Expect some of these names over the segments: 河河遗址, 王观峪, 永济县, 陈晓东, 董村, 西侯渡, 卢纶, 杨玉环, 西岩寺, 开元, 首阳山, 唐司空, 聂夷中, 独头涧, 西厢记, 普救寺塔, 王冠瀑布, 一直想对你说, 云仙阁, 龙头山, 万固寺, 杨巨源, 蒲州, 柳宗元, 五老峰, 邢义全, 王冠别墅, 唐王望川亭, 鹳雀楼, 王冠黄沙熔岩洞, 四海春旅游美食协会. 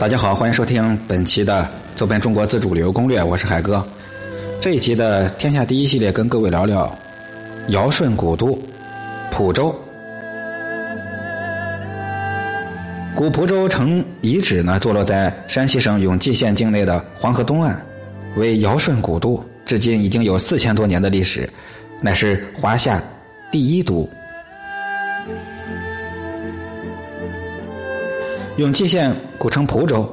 大家好，欢迎收听本期的走遍中国自助旅游攻略，我是海哥。这一期的天下第一系列跟各位聊聊尧舜古都蒲州。古蒲州城遗址呢，坐落在山西省永济县境内的黄河东岸，为尧舜古都，至今已经有4000多年的历史，乃是华夏第一都。永济县古称蒲州、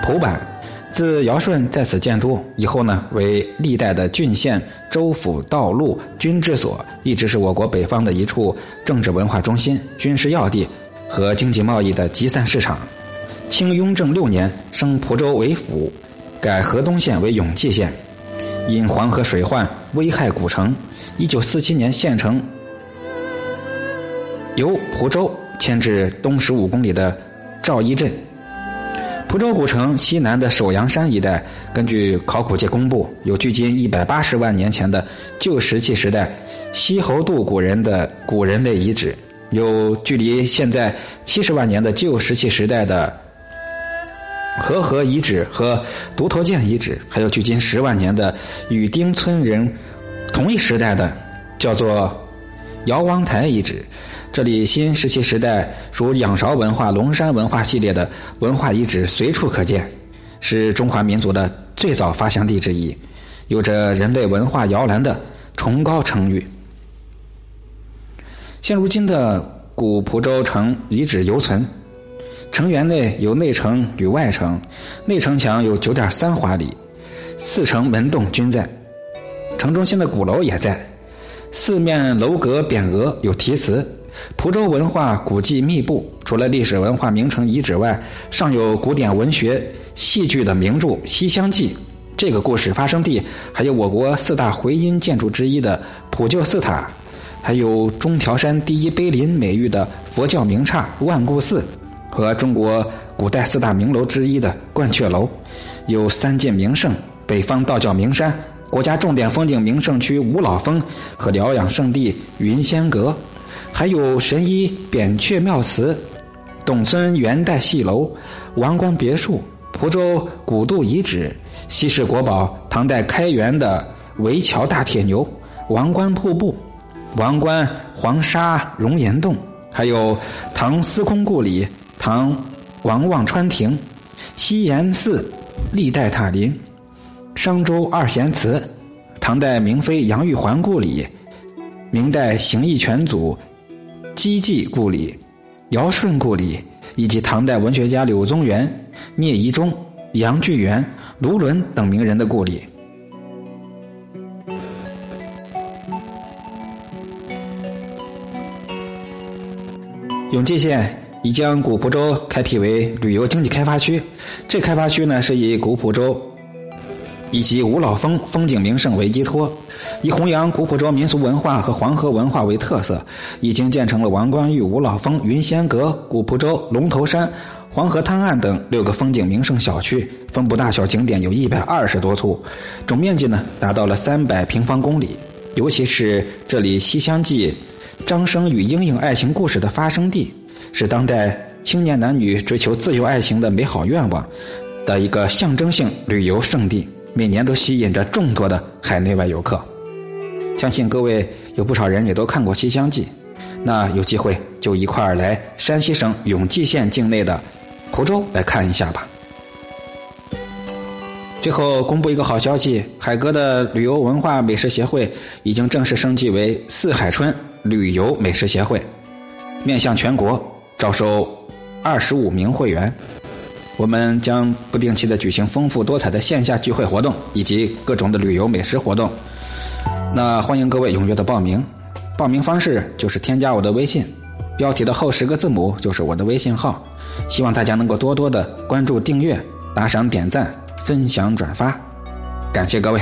蒲坂，自尧舜在此建都以后呢，为历代的郡县、州府、道路、军治所，一直是我国北方的一处政治文化中心、军事要地和经济贸易的集散市场。清雍正6年，升蒲州为府，改河东县为永济县。因黄河水患危害古城，1947年县城由蒲州迁至东15公里的赵一镇。蒲州古城西南的首阳山一带，根据考古界公布，有距今180万年前的旧石器时代西侯渡古人的古人类遗址，有距离现在70万年的旧石器时代的河河遗址和独头涧遗址，还有距今10万年的与丁村人同一时代的叫做尧王台遗址。这里新石器时代属仰韶文化、龙山文化系列的文化遗址随处可见，是中华民族的最早发祥地之一，有着人类文化摇篮的崇高称誉。现如今的古蒲州城遗址犹存，城垣内有内城与外城，内城墙有 9.3华里，4城门洞均在，城中心的鼓楼也在，4面楼阁匾额有题词。蒲州文化古迹密布，除了历史文化名城遗址外，尚有古典文学、戏剧的名著《西厢记》，这个故事发生地还有我国4大回音建筑之一的普救寺塔，还有中条山第一碑林美誉的佛教名刹万固寺，和中国古代4大名楼之一的鹳雀楼，有3晋名胜、北方道教名山、国家重点风景名胜区五老峰和疗养圣地云仙阁，还有神医扁鹊庙祠、董村元代戏楼、王冠别墅、蒲州古渡遗址、西市国宝唐代开元的围桥大铁牛、王冠瀑布、王冠黄沙熔岩洞，还有唐司空故里、唐王望川亭、西岩寺历代塔林、商周2贤祠、唐代明妃杨玉环故里、明代邢义全祖姬继故里、尧舜故里，以及唐代文学家柳宗元、聂夷中、杨巨源、卢纶等名人的故里。永济县已将古蒲州开辟为旅游经济开发区，这开发区呢，是以古蒲州以及五老峰风景名胜为依托，以弘扬古蒲州民俗文化和黄河文化为特色，已经建成了王观峪、五老峰、云仙阁、古蒲州、龙头山、黄河滩岸等6个风景名胜小区，分布大小景点有120多处，总面积呢达到了300平方公里。尤其是这里《西厢记》张生与莺莺爱情故事的发生地，是当代青年男女追求自由爱情的美好愿望的一个象征性旅游胜地，每年都吸引着众多的海内外游客。相信各位有不少人也都看过《西厢记》，那有机会就一块儿来山西省永济县境内的蒲州来看一下吧。最后公布一个好消息，海哥的旅游文化美食协会已经正式升级为四海春旅游美食协会，面向全国招收25名会员。我们将不定期的举行丰富多彩的线下聚会活动以及各种的旅游美食活动，那欢迎各位踊跃的报名。报名方式就是添加我的微信，标题的后10个字母就是我的微信号，希望大家能够多多的关注、订阅、打赏、点赞、分享、转发，感谢各位。